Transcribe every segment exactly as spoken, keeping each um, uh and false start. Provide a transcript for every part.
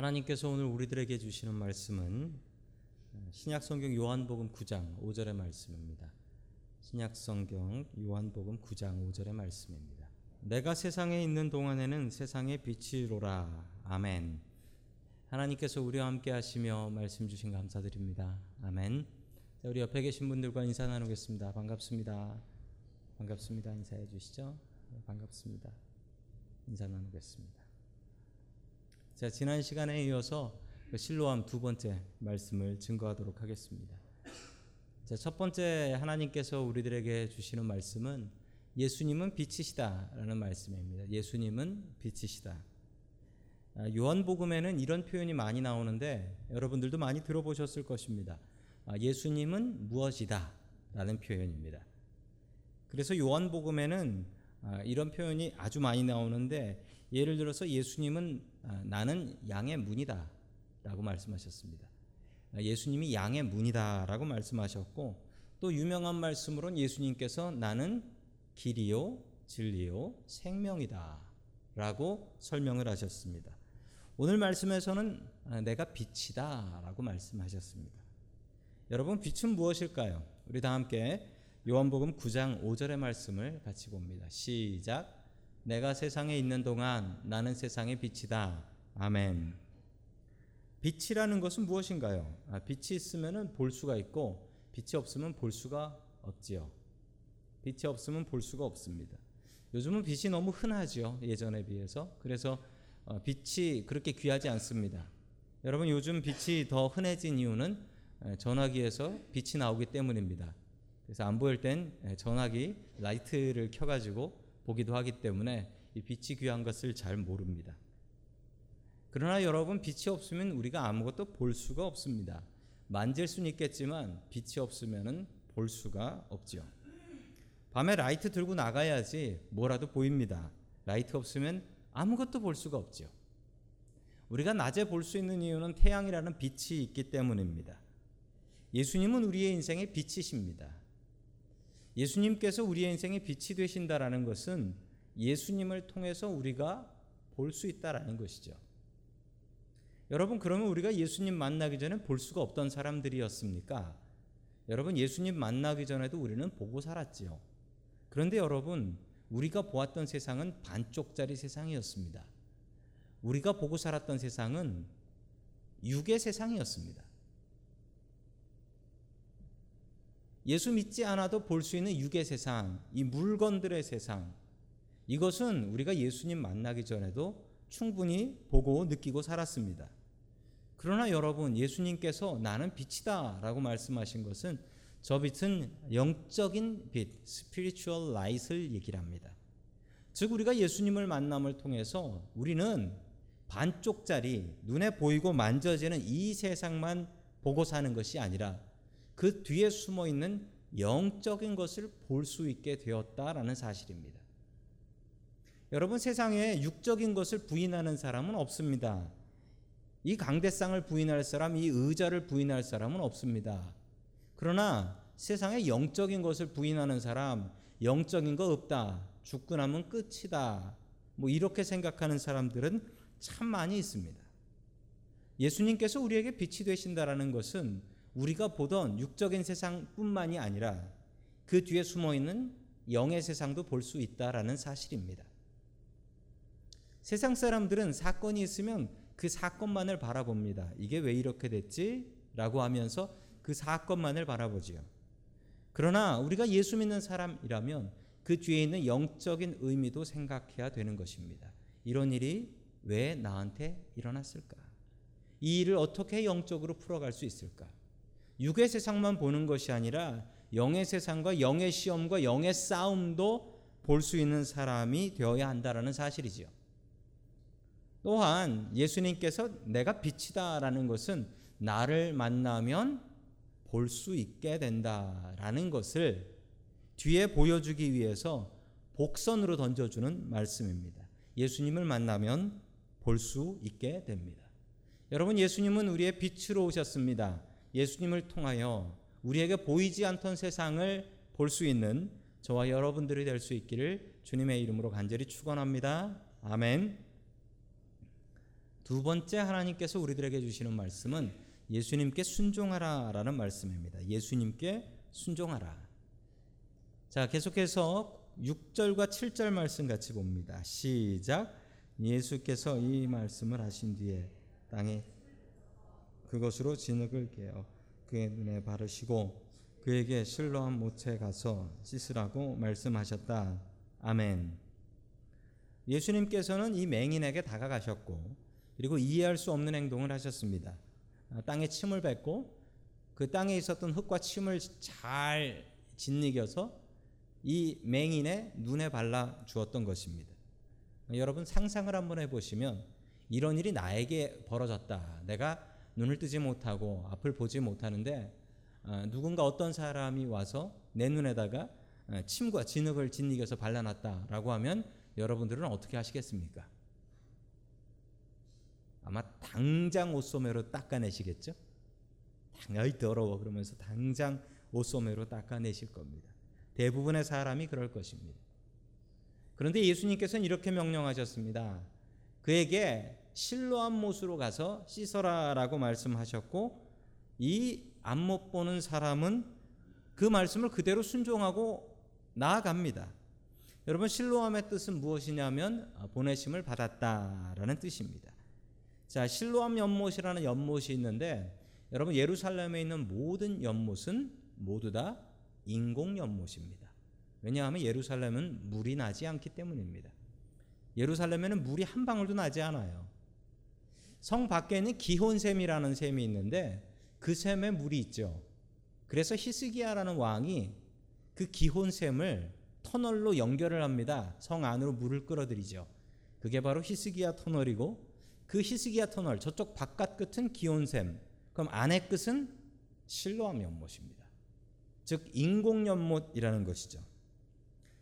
하나님께서 오늘 우리들에게 주시는 말씀은 신약성경 요한복음 구 장 오 절의 말씀입니다. 신약성경 요한복음 구 장 오 절의 말씀입니다. 내가 세상에 있는 동안에는 세상의 빛이로라. 아멘. 하나님께서 우리와 함께 하시며 말씀 주신 감사드립니다. 아멘. 자, 우리 옆에 계신 분들과 인사 나누겠습니다. 반갑습니다. 반갑습니다. 인사해 주시죠. 반갑습니다. 인사 나누겠습니다. 자, 지난 시간에 이어서 실로암 두 번째 말씀을 증거하도록 하겠습니다. 자, 첫 번째 하나님께서 우리들에게 주시는 말씀은 예수님은 빛이시다 라는 말씀입니다. 예수님은 빛이시다. 요한복음에는 이런 표현이 많이 나오는데 여러분들도 많이 들어보셨을 것입니다. 예수님은 무엇이다 라는 표현입니다. 그래서 요한복음에는 이런 표현이 아주 많이 나오는데 예를 들어서 예수님은 나는 양의 문이다 라고 말씀하셨습니다. 예수님이 양의 문이다 라고 말씀하셨고, 또 유명한 말씀으로는 예수님께서 나는 길이요 진리요 생명이다 라고 설명을 하셨습니다. 오늘 말씀에서는 내가 빛이다 라고 말씀하셨습니다. 여러분, 빛은 무엇일까요? 우리 다 함께 요한복음 구 장 오 절의 말씀을 같이 봅니다. 시작. 내가 세상에 있는 동안 나는 세상의 빛이다. 아멘. 빛이라는 것은 무엇인가요? 아, 빛이 있으면 볼 수가 있고 빛이 없으면 볼 수가 없지요. 빛이 없으면 볼 수가 없습니다. 요즘은 빛이 너무 흔하지요, 예전에 비해서. 그래서 빛이 그렇게 귀하지 않습니다. 여러분, 요즘 빛이 더 흔해진 이유는 전화기에서 빛이 나오기 때문입니다. 그래서 안 보일 땐 전화기 라이트를 켜가지고 보기도 하기 때문에 이 빛이 귀한 것을 잘 모릅니다. 그러나 여러분, 빛이 없으면 우리가 아무것도 볼 수가 없습니다. 만질 수는 있겠지만 빛이 없으면 볼 수가 없지요. 밤에 라이트 들고 나가야지 뭐라도 보입니다. 라이트 없으면 아무것도 볼 수가 없죠. 우리가 낮에 볼 수 있는 이유는 태양이라는 빛이 있기 때문입니다. 예수님은 우리의 인생의 빛이십니다. 예수님께서 우리의 인생의 빛이 되신다라는 것은 예수님을 통해서 우리가 볼 수 있다라는 것이죠. 여러분, 그러면 우리가 예수님 만나기 전에 볼 수가 없던 사람들이었습니까? 여러분, 예수님 만나기 전에도 우리는 보고 살았지요. 그런데 여러분, 우리가 보았던 세상은 반쪽짜리 세상이었습니다. 우리가 보고 살았던 세상은 육의 세상이었습니다. 예수 믿지 않아도 볼 수 있는 육의 세상, 이 물건들의 세상, 이것은 우리가 예수님 만나기 전에도 충분히 보고 느끼고 살았습니다. 그러나 여러분, 예수님께서 나는 빛이다 라고 말씀하신 것은 저 빛은 영적인 빛, spiritual light을 얘기합니다. 즉, 우리가 예수님을 만남을 통해서 우리는 반쪽짜리 눈에 보이고 만져지는 이 세상만 보고 사는 것이 아니라 그 뒤에 숨어있는 영적인 것을 볼 수 있게 되었다라는 사실입니다. 여러분, 세상에 육적인 것을 부인하는 사람은 없습니다. 이 강대상을 부인할 사람, 이 의자를 부인할 사람은 없습니다. 그러나 세상에 영적인 것을 부인하는 사람, 영적인 거 없다, 죽고 나면 끝이다, 뭐 이렇게 생각하는 사람들은 참 많이 있습니다. 예수님께서 우리에게 빛이 되신다라는 것은 우리가 보던 육적인 세상뿐만이 아니라 그 뒤에 숨어있는 영의 세상도 볼 수 있다라는 사실입니다. 세상 사람들은 사건이 있으면 그 사건만을 바라봅니다. 이게 왜 이렇게 됐지? 라고 하면서 그 사건만을 바라보지요. 그러나 우리가 예수 믿는 사람이라면 그 뒤에 있는 영적인 의미도 생각해야 되는 것입니다. 이런 일이 왜 나한테 일어났을까? 이 일을 어떻게 영적으로 풀어갈 수 있을까? 육의 세상만 보는 것이 아니라 영의 세상과 영의 시험과 영의 싸움도 볼 수 있는 사람이 되어야 한다라는 사실이지요. 또한 예수님께서 내가 빛이다라는 것은 나를 만나면 볼 수 있게 된다라는 것을 뒤에 보여주기 위해서 복선으로 던져주는 말씀입니다. 예수님을 만나면 볼 수 있게 됩니다. 여러분, 예수님은 우리의 빛으로 오셨습니다. 예수님을 통하여 우리에게 보이지 않던 세상을 볼 수 있는 저와 여러분들이 될 수 있기를 주님의 이름으로 간절히 축원합니다. 아멘. 두 번째 하나님께서 우리들에게 주시는 말씀은 예수님께 순종하라라는 말씀입니다. 예수님께 순종하라. 자, 계속해서 육 절과 칠 절 말씀 같이 봅니다. 시작. 예수께서 이 말씀을 하신 뒤에 땅에 그것으로 진흙을 깨어 그의 눈에 바르시고 그에게 실로암 못에 가서 씻으라고 말씀하셨다. 아멘. 예수님께서는 이 맹인에게 다가가셨고, 그리고 이해할 수 없는 행동을 하셨습니다. 땅에 침을 뱉고 그 땅에 있었던 흙과 침을 잘 짓이겨서 이 맹인의 눈에 발라 주었던 것입니다. 여러분, 상상을 한번 해보시면 이런 일이 나에게 벌어졌다. 내가 눈을 뜨지 못하고 앞을 보지 못하는데 누군가 어떤 사람이 와서 내 눈에다가 침과 진흙을 짓이겨서 발라놨다라고 하면 여러분들은 어떻게 하시겠습니까? 아마 당장 옷소매로 닦아내시겠죠? 당연히 더러워 그러면서 당장 옷소매로 닦아내실 겁니다. 대부분의 사람이 그럴 것입니다. 그런데 예수님께서는 이렇게 명령하셨습니다. 그에게 실로암 못으로 가서 씻어라 라고 말씀하셨고, 이 안 못 보는 사람은 그 말씀을 그대로 순종하고 나아갑니다. 여러분, 실로암의 뜻은 무엇이냐면 보내심을 받았다라는 뜻입니다. 자, 실로암 연못이라는 연못이 있는데, 여러분, 예루살렘에 있는 모든 연못은 모두 다 인공 연못입니다. 왜냐하면 예루살렘은 물이 나지 않기 때문입니다. 예루살렘에는 물이 한 방울도 나지 않아요. 성 밖에는 기혼샘이라는 샘이 있는데 그 샘에 물이 있죠. 그래서 히스기야라는 왕이 그 기혼샘을 터널로 연결을 합니다. 성 안으로 물을 끌어들이죠. 그게 바로 히스기야 터널이고, 그 히스기야 터널 저쪽 바깥 끝은 기혼샘, 그럼 안의 끝은 실로암 연못입니다. 즉 인공 연못이라는 것이죠.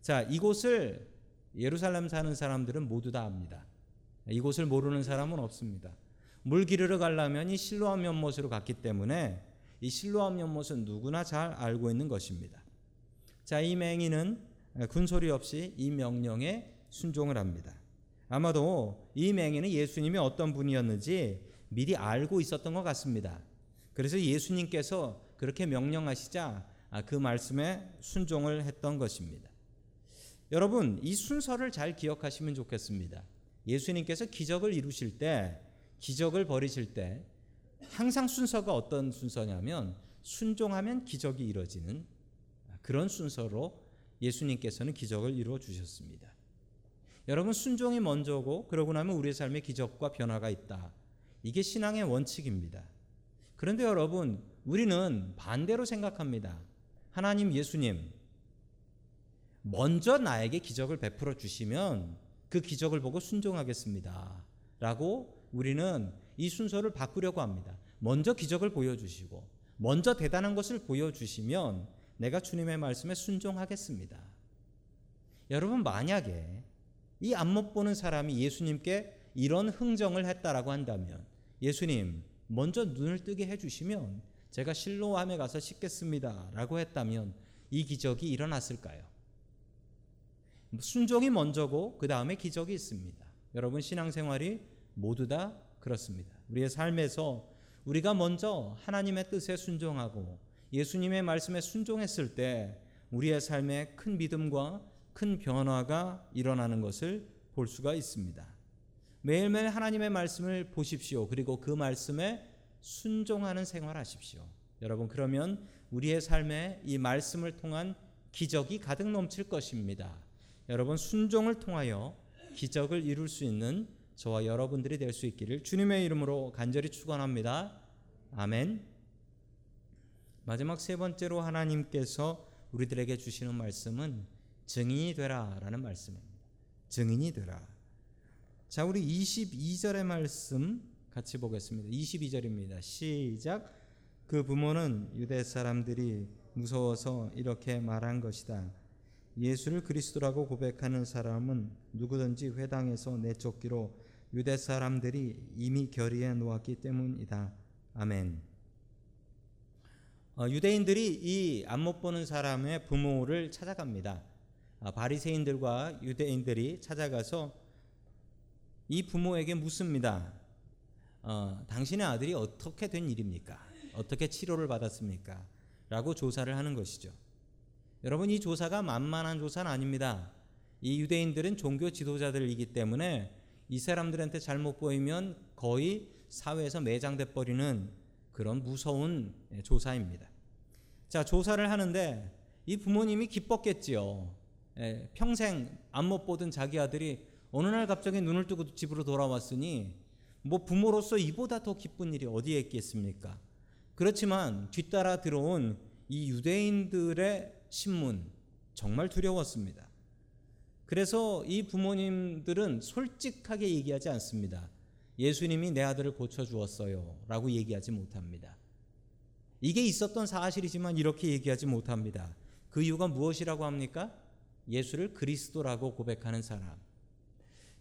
자, 이곳을 예루살렘 사는 사람들은 모두 다 압니다. 이곳을 모르는 사람은 없습니다. 물 기르러 가려면 이 실로암 연못으로 갔기 때문에 이 실로암 연못은 누구나 잘 알고 있는 것입니다. 자, 이 맹인은 군소리 없이 이 명령에 순종을 합니다. 아마도 이 맹인은 예수님이 어떤 분이었는지 미리 알고 있었던 것 같습니다. 그래서 예수님께서 그렇게 명령하시자 그 말씀에 순종을 했던 것입니다. 여러분, 이 순서를 잘 기억하시면 좋겠습니다. 예수님께서 기적을 이루실 때, 기적을 벌이실 때 항상 순서가 어떤 순서냐면 순종하면 기적이 이루어지는 그런 순서로 예수님께서는 기적을 이루어 주셨습니다. 여러분, 순종이 먼저고 그러고 나면 우리의 삶에 기적과 변화가 있다. 이게 신앙의 원칙입니다. 그런데 여러분, 우리는 반대로 생각합니다. 하나님, 예수님 먼저 나에게 기적을 베풀어 주시면 그 기적을 보고 순종하겠습니다 라고 우리는 이 순서를 바꾸려고 합니다. 먼저 기적을 보여주시고 먼저 대단한 것을 보여주시면 내가 주님의 말씀에 순종하겠습니다. 여러분, 만약에 이 안 못 보는 사람이 예수님께 이런 흥정을 했다라고 한다면, 예수님 먼저 눈을 뜨게 해주시면 제가 실로암에 가서 씻겠습니다 라고 했다면 이 기적이 일어났을까요? 순종이 먼저고 그 다음에 기적이 있습니다. 여러분, 신앙생활이 모두 다 그렇습니다. 우리의 삶에서 우리가 먼저 하나님의 뜻에 순종하고 예수님의 말씀에 순종했을 때 우리의 삶에 큰 믿음과 큰 변화가 일어나는 것을 볼 수가 있습니다. 매일매일 하나님의 말씀을 보십시오. 그리고 그 말씀에 순종하는 생활하십시오. 여러분, 그러면 우리의 삶에 이 말씀을 통한 기적이 가득 넘칠 것입니다. 여러분, 순종을 통하여 기적을 이룰 수 있는 저와 여러분들이 될 수 있기를 주님의 이름으로 간절히 축원합니다. 아멘. 마지막 세 번째로 하나님께서 우리들에게 주시는 말씀은 증인이 되라 라는 말씀입니다. 증인이 되라. 자, 우리 이십이 절의 말씀 같이 보겠습니다. 이십이 절입니다. 시작. 그 부모는 유대 사람들이 무서워서 이렇게 말한 것이다. 예수를 그리스도라고 고백하는 사람은 누구든지 회당에서 내쫓기로 유대 사람들이 이미 결의해 놓았기 때문이다. 아멘. 어, 유대인들이 이 안 못 보는 사람의 부모를 찾아갑니다. 아, 바리새인들과 유대인들이 찾아가서 이 부모에게 묻습니다. 어, 당신의 아들이 어떻게 된 일입니까? 어떻게 치료를 받았습니까? 라고 조사를 하는 것이죠. 여러분, 이 조사가 만만한 조사는 아닙니다. 이 유대인들은 종교 지도자들이기 때문에 이 사람들한테 잘못 보이면 거의 사회에서 매장돼 버리는 그런 무서운 조사입니다. 자, 조사를 하는데 이 부모님이 기뻤겠지요. 예, 평생 안 못 보던 자기 아들이 어느 날 갑자기 눈을 뜨고 집으로 돌아왔으니 뭐 부모로서 이보다 더 기쁜 일이 어디에 있겠습니까? 그렇지만 뒤따라 들어온 이 유대인들의 신문, 정말 두려웠습니다. 그래서 이 부모님들은 솔직하게 얘기하지 않습니다. 예수님이 내 아들을 고쳐주었어요 라고 얘기하지 못합니다. 이게 있었던 사실이지만 이렇게 얘기하지 못합니다. 그 이유가 무엇이라고 합니까? 예수를 그리스도라고 고백하는 사람.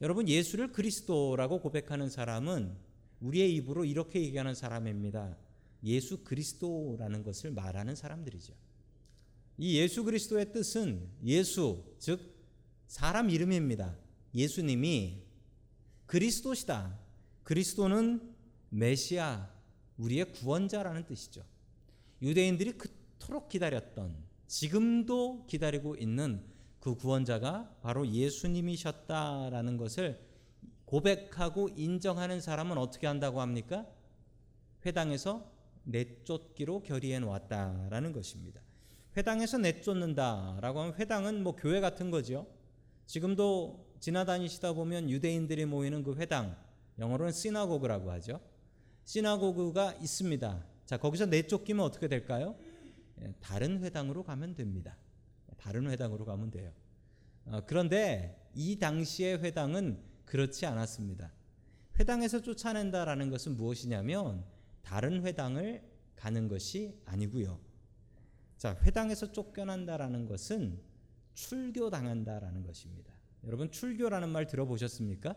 여러분, 예수를 그리스도라고 고백하는 사람은 우리의 입으로 이렇게 얘기하는 사람입니다. 예수 그리스도라는 것을 말하는 사람들이죠. 이 예수 그리스도의 뜻은 예수, 즉 사람 이름입니다. 예수님이 그리스도시다. 그리스도는 메시아, 우리의 구원자라는 뜻이죠. 유대인들이 그토록 기다렸던, 지금도 기다리고 있는 그 구원자가 바로 예수님이셨다라는 것을 고백하고 인정하는 사람은 어떻게 한다고 합니까? 회당에서 내쫓기로 결의해 놓았다라는 것입니다. 회당에서 내쫓는다라고 하면 회당은 뭐 교회 같은 거죠. 지금도 지나다니시다 보면 유대인들이 모이는 그 회당, 영어로는 시나고그라고 하죠. 시나고그가 있습니다. 자, 거기서 내쫓기면 어떻게 될까요? 다른 회당으로 가면 됩니다. 다른 회당으로 가면 돼요. 그런데 이 당시의 회당은 그렇지 않았습니다. 회당에서 쫓아낸다라는 것은 무엇이냐면 다른 회당을 가는 것이 아니고요. 자, 회당에서 쫓겨난다라는 것은 출교당한다라는 것입니다. 여러분, 출교라는 말 들어보셨습니까?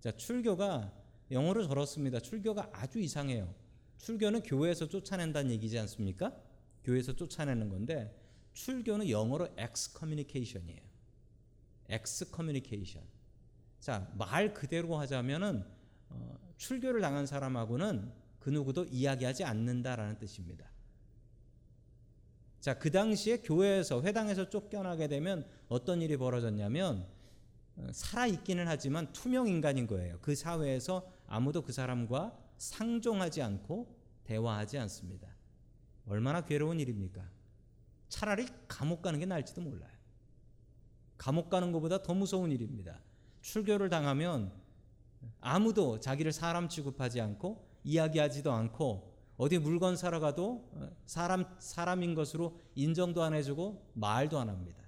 자, 출교가 영어로 저렇습니다. 출교가 아주 이상해요. 출교는 교회에서 쫓아낸다는 얘기지 않습니까? 교회에서 쫓아내는 건데 출교는 영어로 excommunication이에요. excommunication. 자, 말 그대로 하자면은 어, 출교를 당한 사람하고는 그 누구도 이야기하지 않는다라는 뜻입니다. 자, 그 당시에 교회에서 회당에서 쫓겨나게 되면 어떤 일이 벌어졌냐면 살아있기는 하지만 투명인간인 거예요. 그 사회에서 아무도 그 사람과 상종하지 않고 대화하지 않습니다. 얼마나 괴로운 일입니까? 차라리 감옥 가는 게 나을지도 몰라요. 감옥 가는 것보다 더 무서운 일입니다. 출교를 당하면 아무도 자기를 사람 취급하지 않고 이야기하지도 않고 어디 물건 사러 가도 사람, 사람인 것으로 인정도 안 해주고 말도 안 합니다.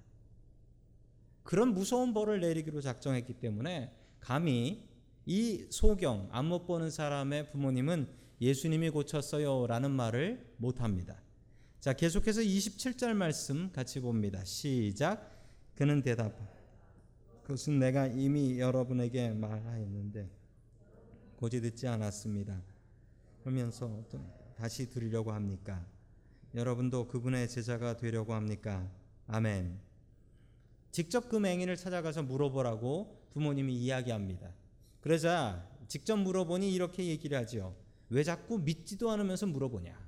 그런 무서운 벌을 내리기로 작정했기 때문에 감히 이 소경, 안 못 보는 사람의 부모님은 예수님이 고쳤어요 라는 말을 못합니다. 자, 계속해서 이십칠 절 말씀 같이 봅니다. 시작. 그는 대답, 그것은 내가 이미 여러분에게 말하였는데 고지 듣지 않았습니다. 그러면서 다시 들으려고 합니까? 여러분도 그분의 제자가 되려고 합니까? 아멘. 직접 그 맹인을 찾아가서 물어보라고 부모님이 이야기합니다. 그러자 직접 물어보니 이렇게 얘기를 하지요. 왜 자꾸 믿지도 않으면서 물어보냐?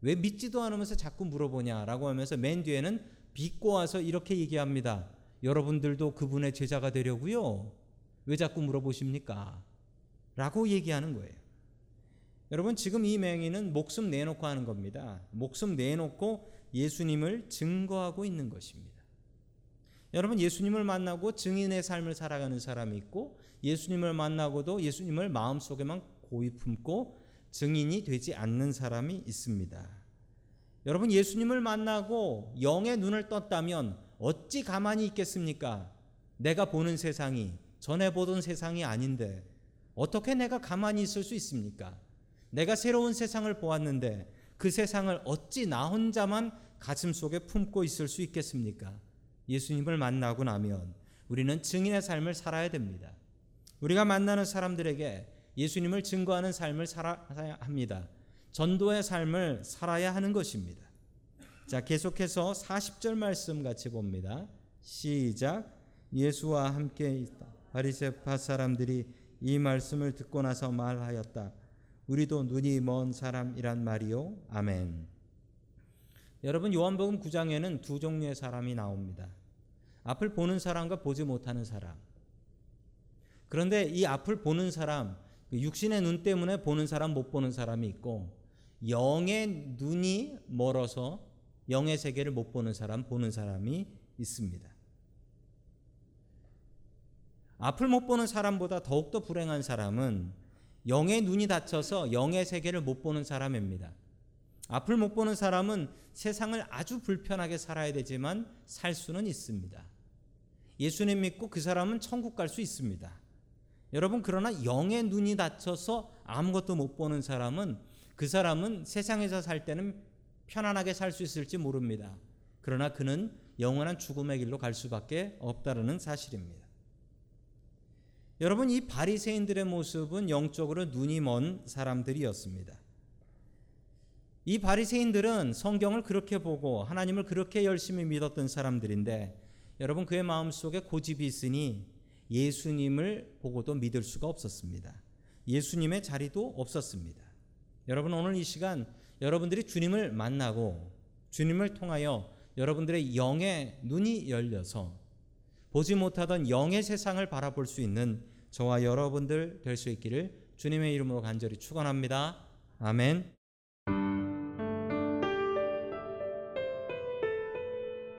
왜 믿지도 않으면서 자꾸 물어보냐라고 하면서 맨 뒤에는 비꼬 와서 이렇게 얘기합니다. 여러분들도 그분의 제자가 되려고요. 왜 자꾸 물어보십니까? 라고 얘기하는 거예요. 여러분, 지금 이 맹인은 목숨 내놓고 하는 겁니다. 목숨 내놓고 예수님을 증거하고 있는 것입니다. 여러분, 예수님을 만나고 증인의 삶을 살아가는 사람이 있고 예수님을 만나고도 예수님을 마음속에만 고이 품고 증인이 되지 않는 사람이 있습니다. 여러분, 예수님을 만나고 영의 눈을 떴다면 어찌 가만히 있겠습니까? 내가 보는 세상이 전에 보던 세상이 아닌데 어떻게 내가 가만히 있을 수 있습니까? 내가 새로운 세상을 보았는데 그 세상을 어찌 나 혼자만 가슴속에 품고 있을 수 있겠습니까? 예수님을 만나고 나면 우리는 증인의 삶을 살아야 됩니다. 우리가 만나는 사람들에게 예수님을 증거하는 삶을 살아야 합니다. 전도의 삶을 살아야 하는 것입니다. 자, 계속해서 사십 절 말씀 같이 봅니다. 시작. 예수와 함께 있다 바리새파 사람들이 이 말씀을 듣고 나서 말하였다. 우리도 눈이 먼 사람이란 말이요. 아멘. 여러분, 요한복음 구 장에는 두 종류의 사람이 나옵니다. 앞을 보는 사람과 보지 못하는 사람. 그런데 이 앞을 보는 사람, 육신의 눈 때문에 보는 사람 못 보는 사람이 있고, 영의 눈이 멀어서 영의 세계를 못 보는 사람 보는 사람이 있습니다. 앞을 못 보는 사람보다 더욱더 불행한 사람은 영의 눈이 닫혀서 영의 세계를 못 보는 사람입니다. 앞을 못 보는 사람은 세상을 아주 불편하게 살아야 되지만 살 수는 있습니다. 예수님 믿고 그 사람은 천국 갈 수 있습니다. 여러분, 그러나 영의 눈이 닫혀서 아무것도 못 보는 사람은, 그 사람은 세상에서 살 때는 편안하게 살 수 있을지 모릅니다. 그러나 그는 영원한 죽음의 길로 갈 수밖에 없다는 사실입니다. 여러분, 이 바리새인들의 모습은 영적으로 눈이 먼 사람들이었습니다. 이 바리새인들은 성경을 그렇게 보고 하나님을 그렇게 열심히 믿었던 사람들인데, 여러분, 그의 마음속에 고집이 있으니 예수님을 보고도 믿을 수가 없었습니다. 예수님의 자리도 없었습니다. 여러분, 오늘 이 시간 여러분들이 주님을 만나고 주님을 통하여 여러분들의 영의 눈이 열려서 보지 못하던 영의 세상을 바라볼 수 있는 저와 여러분들 될 수 있기를 주님의 이름으로 간절히 축원합니다. 아멘.